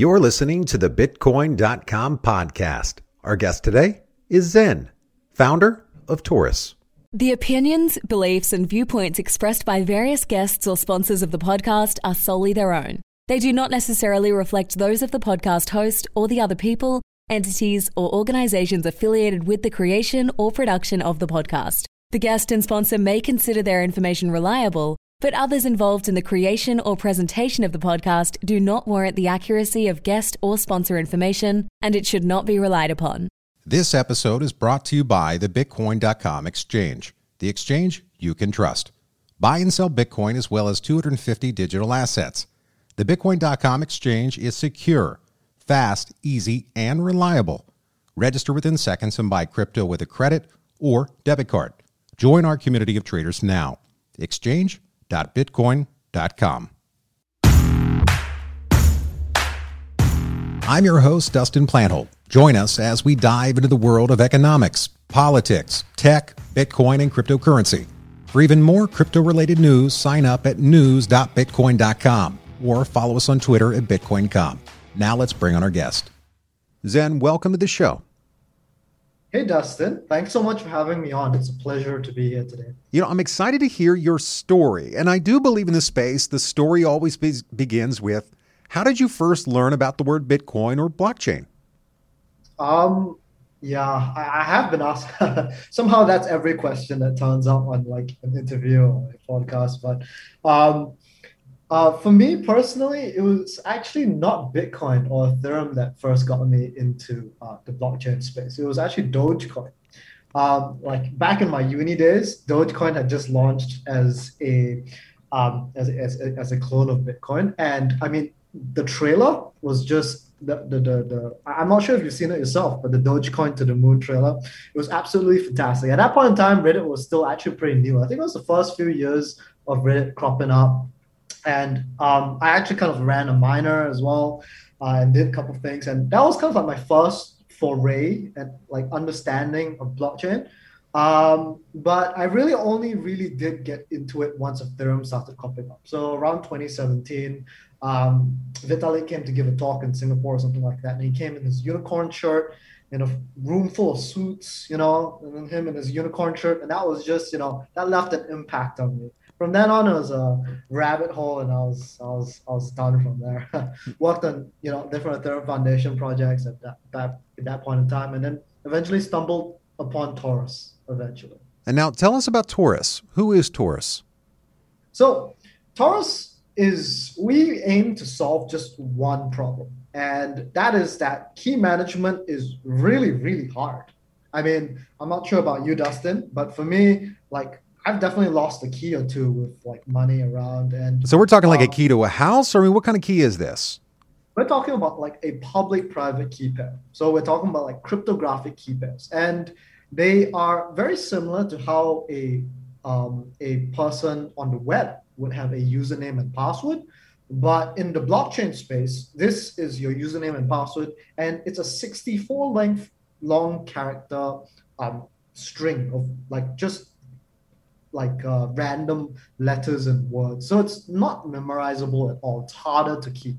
You're listening to the Bitcoin.com podcast. Our guest today is Zen, founder of Torus. The opinions, beliefs, and viewpoints expressed by various guests or sponsors of the podcast are solely their own. They do not necessarily reflect those of the podcast host or the other people, entities, or organizations affiliated with the creation or production of the podcast. The guest and sponsor may consider their information reliable, but others involved in the creation or presentation of the podcast do not warrant the accuracy of guest or sponsor information, and it should not be relied upon. This episode is brought to you by the Bitcoin.com exchange, the exchange you can trust. Buy and sell Bitcoin as well as 250 digital assets. The Bitcoin.com exchange is secure, fast, easy, and reliable. Register within seconds and buy crypto with a credit or debit card. Join our community of traders now. Exchange.bitcoin.com. I'm your host, Dustin Plantholt. Join us as we dive into the world of economics, politics, tech, Bitcoin, and cryptocurrency. For even more crypto-related news, sign up at news.bitcoin.com or follow us on Twitter at Bitcoin.com. Now let's bring on our guest. Zen, welcome to the show. Hey, Dustin. Thanks so much for having me on. It's a pleasure to be here today. You know, I'm excited to hear your story. And I do believe in this space, the story always begins with, how did you first learn about the word Bitcoin or blockchain? I have been asked. Somehow that's every question that turns up on like an interview or a podcast. But for me personally, it was actually not Bitcoin or Ethereum that first got me into the blockchain space. It was actually Dogecoin. Like back in my uni days, Dogecoin had just launched as a clone of Bitcoin, and I mean the trailer was just the I'm not sure if you've seen it yourself, but the Dogecoin to the Moon trailer, it was absolutely fantastic. At that point in time, Reddit was still actually pretty new. I think it was the first few years of Reddit cropping up. And I actually kind of ran a miner as well and did a couple of things. And that was kind of like my first foray and like understanding of blockchain. But I really did get into it once Ethereum started cropping up. So around 2017, Vitalik came to give a talk in Singapore or something like that. And he came in his unicorn shirt in a room full of suits, you know, and then him in his unicorn shirt. And that was just, you know, that left an impact on me. From then on, it was a rabbit hole, and I was done from there. Worked on, you know, different Ethereum Foundation projects at that point in time, and then eventually stumbled upon Torus eventually. And now, tell us about Torus. Who is Torus? So, Torus is, we aim to solve just one problem, and that is that key management is really hard. I mean, I'm not sure about you, Dustin, but for me, like, I've definitely lost a key or two with like money around. And so we're talking like a key to a house, or I mean, what kind of key is this? We're talking about like a public-private key pair. So we're talking about like cryptographic key pairs, and they are very similar to how a person on the web would have a username and password. But in the blockchain space, this is your username and password, and it's a 64 length long character string of like just like random letters and words. So it's not memorizable at all. It's harder to keep.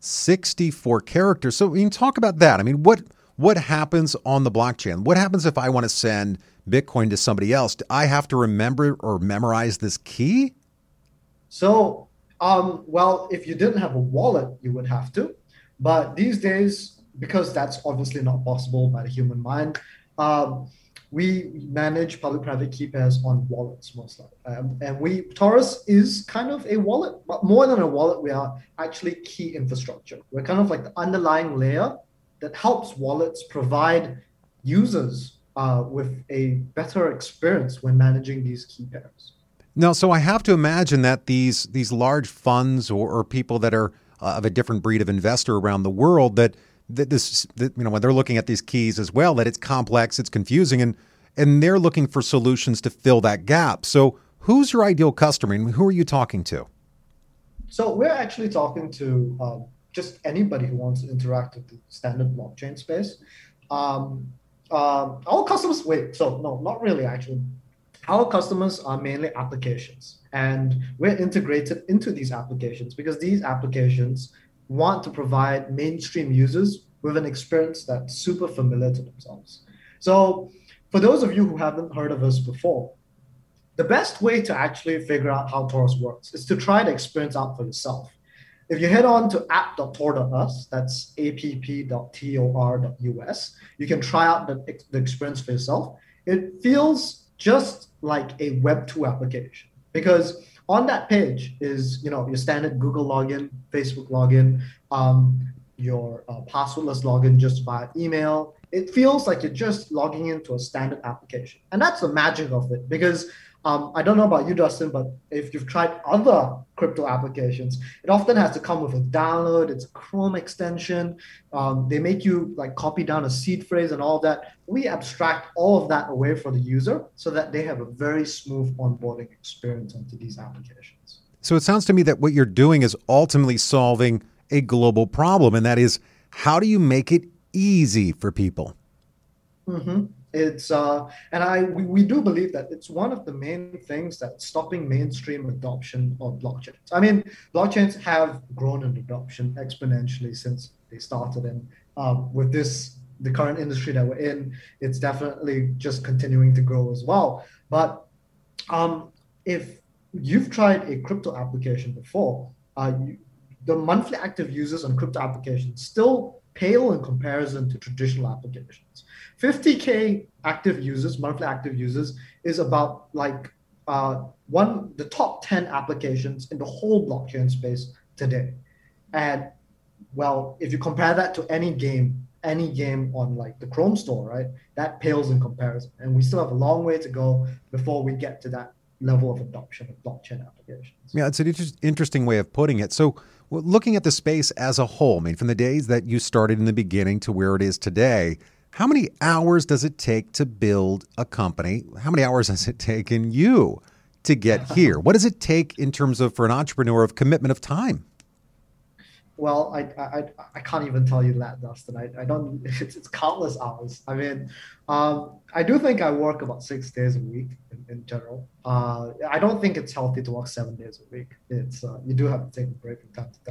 64 characters. So we can talk about that. I mean, what happens on the blockchain? What happens if I want to send Bitcoin to somebody else? Do I have to remember or memorize this key? So, well, if you didn't have a wallet, you would have to. But these days, because that's obviously not possible by the human mind, we manage public-private key pairs on wallets most likely. Torus is kind of a wallet, but more than a wallet, we are actually key infrastructure. We're kind of like the underlying layer that helps wallets provide users with a better experience when managing these key pairs. Now, so I have to imagine that these large funds or people that are of a different breed of investor around the world that you know, when they're looking at these keys as well, that it's complex, it's confusing, and they're looking for solutions to fill that gap. So who's your ideal customer and who are you talking to? So we're actually talking to just anybody who wants to interact with the standard blockchain space. Our customers are mainly applications, and we're integrated into these applications because these applications want to provide mainstream users with an experience that's super familiar to themselves. So for those of you who haven't heard of us before, the best way to actually figure out how Torus works is to try the experience out for yourself. If you head on to app.tor.us, that's app.tor.us, you can try out the experience for yourself. It feels just like a Web 2 application because on that page is, you know, your standard Google login, Facebook login, your passwordless login just via email. It feels like you're just logging into a standard application. And that's the magic of it because I don't know about you, Dustin, but if you've tried other crypto applications, it often has to come with a download. It's a Chrome extension. They make you like copy down a seed phrase and all that. We abstract all of that away for the user so that they have a very smooth onboarding experience onto these applications. So it sounds to me that what you're doing is ultimately solving a global problem, and that is, how do you make it easy for people? Mm-hmm. It's and we do believe that it's one of the main things that's stopping mainstream adoption of blockchains. I mean, blockchains have grown in adoption exponentially since they started, and with the current industry that we're in, it's definitely just continuing to grow as well. But if you've tried a crypto application before, the monthly active users on crypto applications still pale in comparison to traditional applications. 50K active users, monthly active users, is about like the top 10 applications in the whole blockchain space today. And well, if you compare that to any game on like the Chrome store, right, that pales in comparison. And we still have a long way to go before we get to that level of adoption of blockchain applications. Yeah, it's an interesting way of putting it. So looking at the space as a whole, I mean, from the days that you started in the beginning to where it is today, how many hours does it take to build a company? How many hours has it taken you to get here? What does it take in terms of, for an entrepreneur, of commitment of time? Well, I can't even tell you that, Dustin. I don't. It's countless hours. I mean, I do think I work about 6 days a week in general. I don't think it's healthy to work 7 days a week. It's you do have to take a break from time to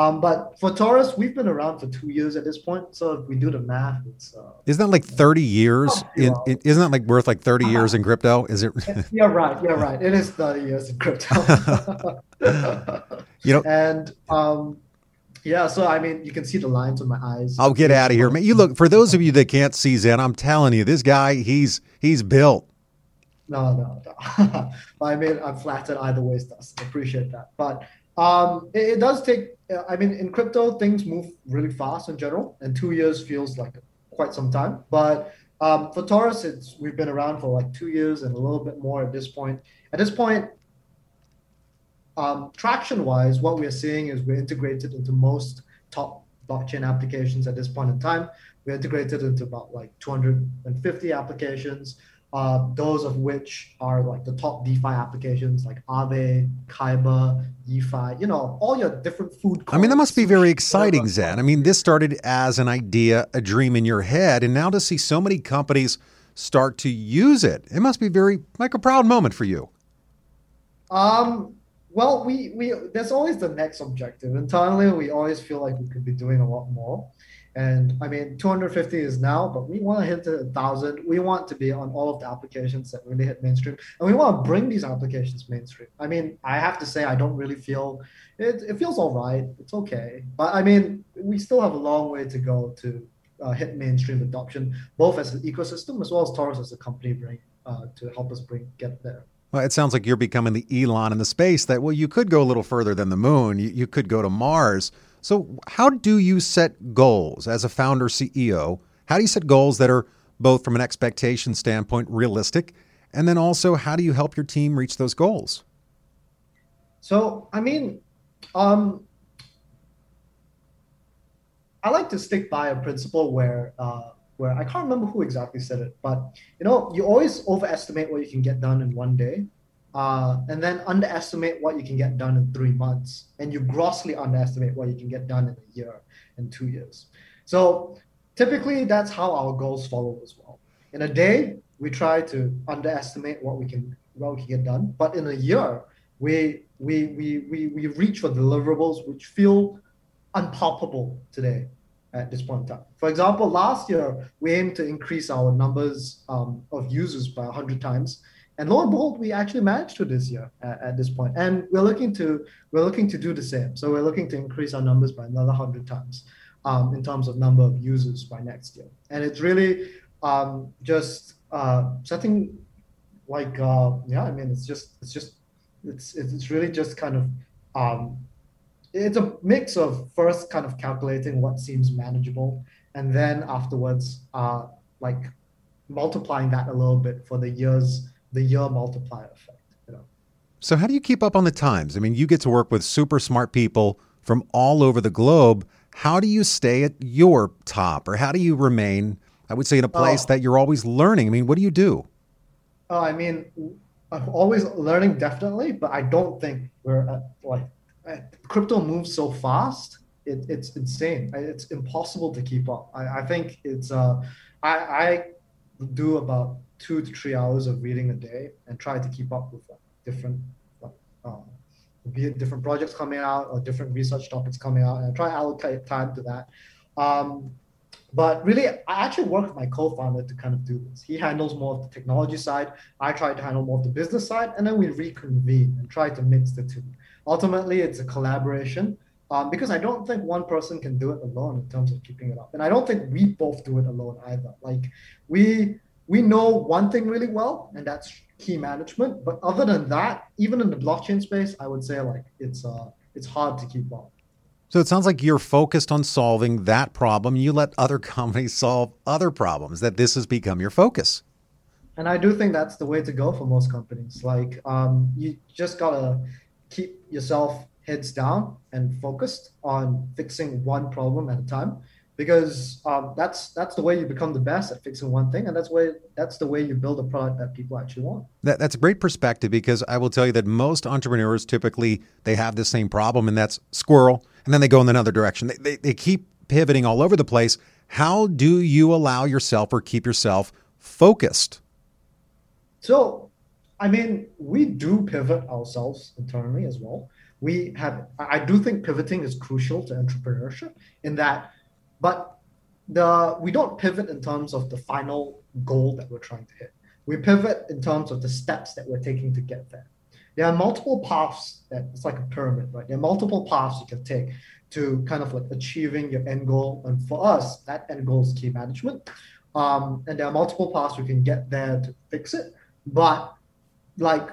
time. But for Torus, we've been around for 2 years at this point. So if we do the math, it's isn't that like 30 years? Isn't that like worth like 30 years in crypto? Is it? You're right. It is 30 years in crypto. You know, and. Yeah, so I mean, you can see the lines in my eyes. I'll get out of here, man. You look, for those of you that can't see Zen, I'm telling you, this guy, he's built. No. I mean, I'm flattered either way, Dustin. Appreciate that. But it does take, I mean, in crypto, things move really fast in general, and 2 years feels like quite some time. But for Torus, we've been around for like 2 years and a little bit more at this point. Traction-wise, what we're seeing is we're integrated into most top blockchain applications at this point in time. We're integrated into about like 250 applications, those of which are like the top DeFi applications like Aave, Kyber, YFI, you know, all your different food coins. I mean, that must be very exciting, Zen. I mean, this started as an idea, a dream in your head, and now to see so many companies start to use it, it must be very, like, a proud moment for you. Well, we there's always the next objective. Internally, we always feel like we could be doing a lot more. And I mean, 250 is now, but we want to hit 1,000. We want to be on all of the applications that really hit mainstream. And we want to bring these applications mainstream. I mean, I have to say, I don't really feel, it feels all right. It's okay. But I mean, we still have a long way to go to hit mainstream adoption, both as an ecosystem as well as Torus as a company to help us get there. Well, it sounds like you're becoming the Elon in the space that, well, you could go a little further than the moon. You could go to Mars. So how do you set goals as a founder CEO? How do you set goals that are both from an expectation standpoint realistic? And then also, how do you help your team reach those goals? So, I mean, I like to stick by a principle where I can't remember who exactly said it, but you know, you always overestimate what you can get done in 1 day, and then underestimate what you can get done in 3 months, and you grossly underestimate what you can get done in a year and 2 years. So typically, that's how our goals follow as well. In a day, we try to underestimate what we can get done, but in a year, we reach for deliverables which feel unpalpable today at this point in time. For example, last year, we aimed to increase our numbers of users by 100 times. And lo and behold, we actually managed to this year at this point. And we're looking to do the same. So we're looking to increase our numbers by another 100 times in terms of number of users by next year. And it's really setting it's a mix of first kind of calculating what seems manageable, and then afterwards multiplying that a little bit for the year multiplier effect, you know. So how do you keep up on the times? I mean, you get to work with super smart people from all over the globe. How do you stay at your top, or how do you remain, I would say, in a place that you're always learning? I mean, what do you do? I'm always learning, definitely, but I don't think we're crypto moves so fast. It's insane. It's impossible to keep up. I think it's, I do about 2 to 3 hours of reading a day and try to keep up with different projects coming out or different research topics coming out, and I try to allocate time to that. But really, I actually work with my co-founder to kind of do this. He handles more of the technology side. I try to handle more of the business side, and then we reconvene and try to mix the two. Ultimately, it's a collaboration because I don't think one person can do it alone in terms of keeping it up. And I don't think we both do it alone either. Like we know one thing really well, and that's key management. But other than that, even in the blockchain space, I would say it's hard to keep up. So it sounds like you're focused on solving that problem. You let other companies solve other problems, that this has become your focus. And I do think that's the way to go for most companies. Like you just gotta keep yourself heads down and focused on fixing one problem at a time, because that's the way you become the best at fixing one thing. And that's the way you build a product that people actually want. That's a great perspective, because I will tell you that most entrepreneurs, typically they have the same problem, and that's squirrel. And then they go in another direction. They keep pivoting all over the place. How do you allow yourself or keep yourself focused? So, I mean, we do pivot ourselves internally as well. I do think pivoting is crucial to entrepreneurship in that, but we don't pivot in terms of the final goal that we're trying to hit. We pivot in terms of the steps that we're taking to get there. There are multiple paths it's like a pyramid, right? There are multiple paths you can take to kind of like achieving your end goal. And for us, that end goal is key management. And there are multiple paths we can get there to fix it. But like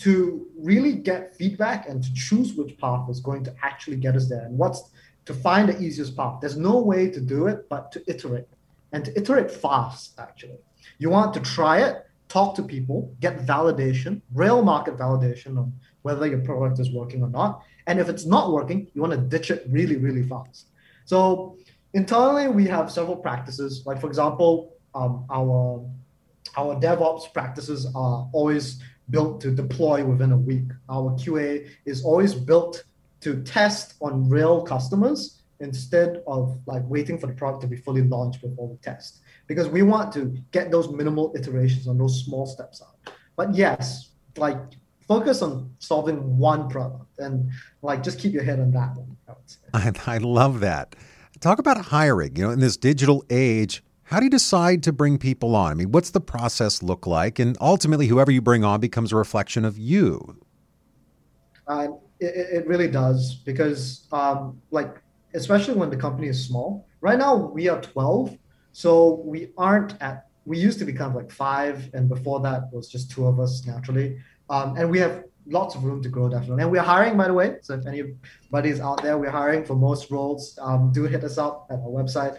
to really get feedback and to choose which path is going to actually get us there and what's to find the easiest path. There's no way to do it, but to iterate, and to iterate fast, actually. You want to try it, talk to people, get validation, real market validation on whether your product is working or not. And if it's not working, you want to ditch it really, really fast. So internally, we have several practices. Like, for example, our DevOps practices are always built to deploy within a week. Our QA is always built to test on real customers instead of like waiting for the product to be fully launched before we test, because we want to get those minimal iterations on those small steps out. But yes, like focus on solving one problem and like just keep your head on that one, I would say. I love that. Talk about hiring, you know, in this digital age, how do you decide to bring people on? I mean, what's the process look like? And ultimately, whoever you bring on becomes a reflection of you. It really does, because especially when the company is small. Right now, we are 12, so we used to be kind of like 5, and before that was just 2 of us naturally. And we have lots of room to grow, definitely. And we're hiring, by the way, so if anybody's out there, we're hiring for most roles. Do hit us up at our website,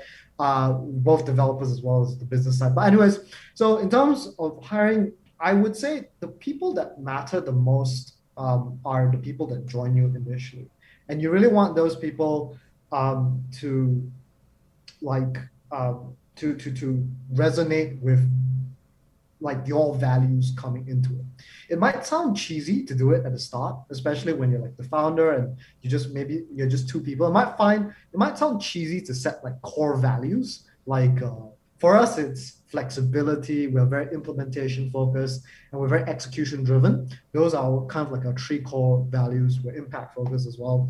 both developers as well as the business side. But anyways, so in terms of hiring, I would say the people that matter the most are the people that join you initially. And you really want those people to resonate with like your values coming into it. It might sound cheesy to do it at the start, especially when you're like the founder and you're just 2 people. It might sound cheesy to set like core values. Like for us, it's flexibility. We're very implementation focused and we're very execution driven. Those are kind of like our 3 core values. We're impact focused as well.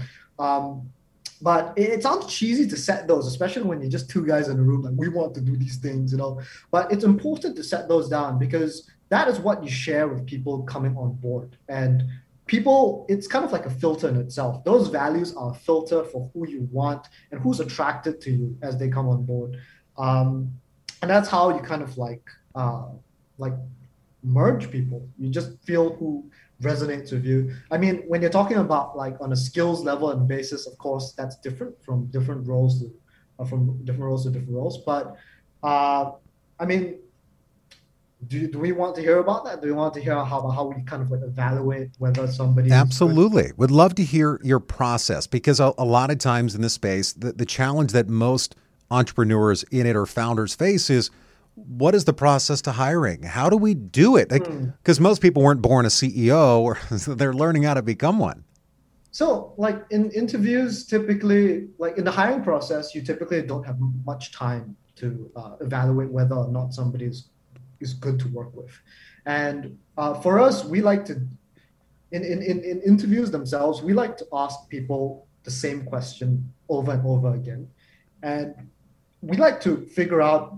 But it sounds cheesy to set those, especially when you're just two guys in a room, like we want to do these things, you know. But it's important to set those down because that is what you share with people coming on board. And people, it's kind of like a filter in itself. Those values are a filter for who you want and who's attracted to you as they come on board. And that's how you kind of like merge people. You just feel who resonates with you. I mean, when you're talking about like on a skills level and basis, of course, that's different from different roles to different roles. But I mean, do we want to hear about that? Do we want to hear how we kind of like evaluate whether somebody... Absolutely. Would love to hear your process, because a lot of times in this space, the challenge that most entrepreneurs in it or founders face is, what is the process to hiring? How do we do it? Because most people weren't born a CEO, or they're learning how to become one. So like in interviews, typically, like in the hiring process, you typically don't have much time to evaluate whether or not somebody is good to work with. And for us, we like to, in interviews themselves, we like to ask people the same question over and over again. And we like to figure out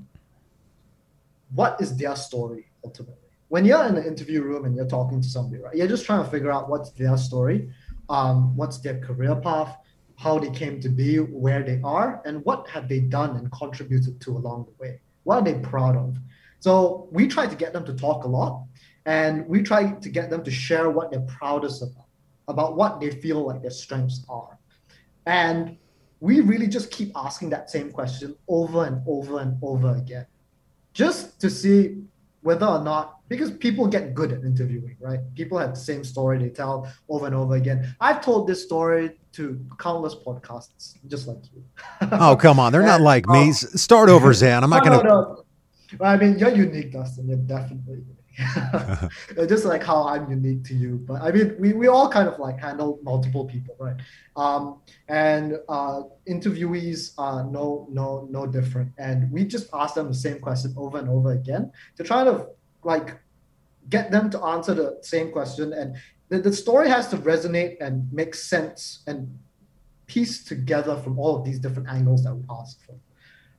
what is their story ultimately. When you're in an interview room and you're talking to somebody, right, you're just trying to figure out what's their story, what's their career path, how they came to be, where they are, and what have they done and contributed to along the way. What are they proud of? So we try to get them to talk a lot, and we try to get them to share what they're proudest about what they feel like their strengths are. And we really just keep asking that same question over and over and over again, just to see whether or not, because people get good at interviewing, right? People have the same story they tell over and over again. I've told this story to countless podcasts, just like you. Oh, come on. They're not like me. Start over, Zan. I'm not going to... No. I mean, you're unique, Dustin. You're definitely unique. Just like how I'm unique to you. But I mean, we all kind of like handle multiple people, right? And interviewees are no different. And we just ask them the same question over and over again to try to like get them to answer the same question. And the story has to resonate and make sense and piece together from all of these different angles that we ask for.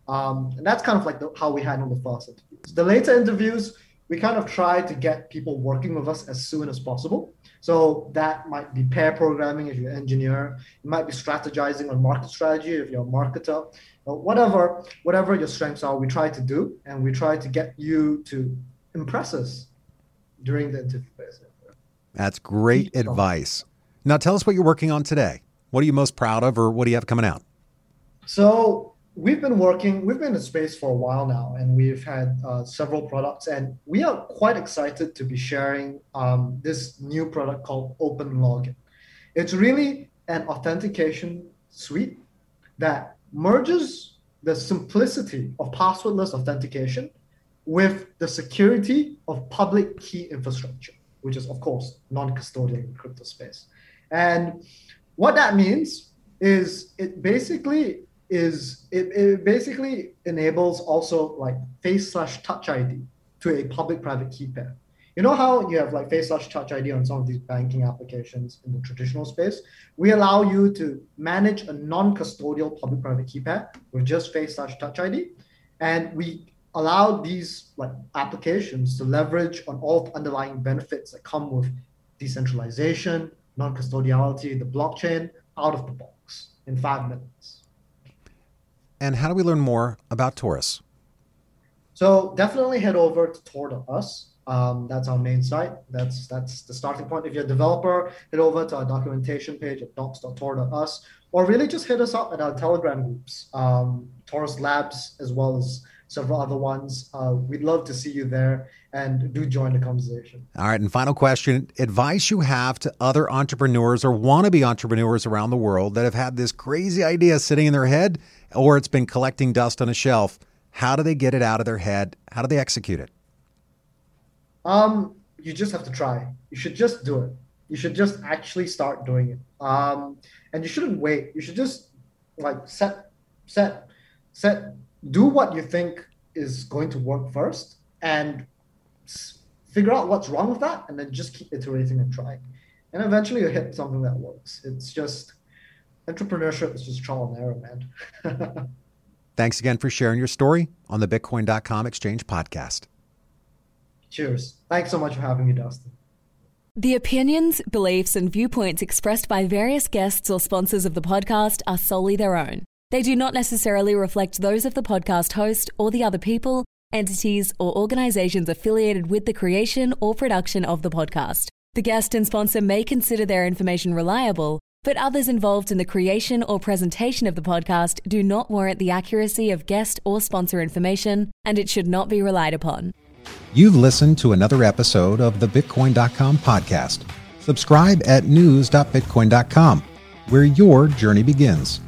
And that's kind of like how we handle the first interviews. The later interviews, we kind of try to get people working with us as soon as possible. So that might be pair programming if you're an engineer. It might be strategizing on market strategy if you're a marketer. Or whatever your strengths are, we try to do, and we try to get you to impress us during the interview. That's great advice. Now tell us what you're working on today. What are you most proud of, or what do you have coming out? So We've been in space for a while now, and we've had several products, and we are quite excited to be sharing this new product called OpenLogin. It's really an authentication suite that merges the simplicity of passwordless authentication with the security of public key infrastructure, which is, of course, non-custodial in crypto space. And what that means is it basically enables also like face/touch ID to a public-private key pair. You know how you have like face/touch ID on some of these banking applications in the traditional space? We allow you to manage a non-custodial public-private key pair with just face/touch ID. And we allow these like applications to leverage on all the underlying benefits that come with decentralization, non-custodiality, the blockchain, out of the box in 5 minutes. And how do we learn more about Torus? So definitely head over to Torus. That's our main site. That's the starting point. If you're a developer, head over to our documentation page at docs.torus, or really just hit us up at our Telegram groups, Torus Labs, as well as several other ones. We'd love to see you there, and do join the conversation. All right. And final question, advice you have to other entrepreneurs or wannabe entrepreneurs around the world that have had this crazy idea sitting in their head, or it's been collecting dust on a shelf. How do they get it out of their head? How do they execute it? You just have to try. You should just do it. You should just actually start doing it. And you shouldn't wait. You should just like set, do what you think is going to work first, and figure out what's wrong with that, and then just keep iterating and trying. And eventually you'll hit something that works. It's just entrepreneurship is just trial and error, man. Thanks again for sharing your story on the Bitcoin.com Exchange podcast. Cheers. Thanks so much for having me, Dustin. The opinions, beliefs, and viewpoints expressed by various guests or sponsors of the podcast are solely their own. They do not necessarily reflect those of the podcast host or the other people, entities, or organizations affiliated with the creation or production of the podcast. The guest and sponsor may consider their information reliable, but others involved in the creation or presentation of the podcast do not warrant the accuracy of guest or sponsor information, and it should not be relied upon. You've listened to another episode of the Bitcoin.com podcast. Subscribe at news.bitcoin.com, where your journey begins.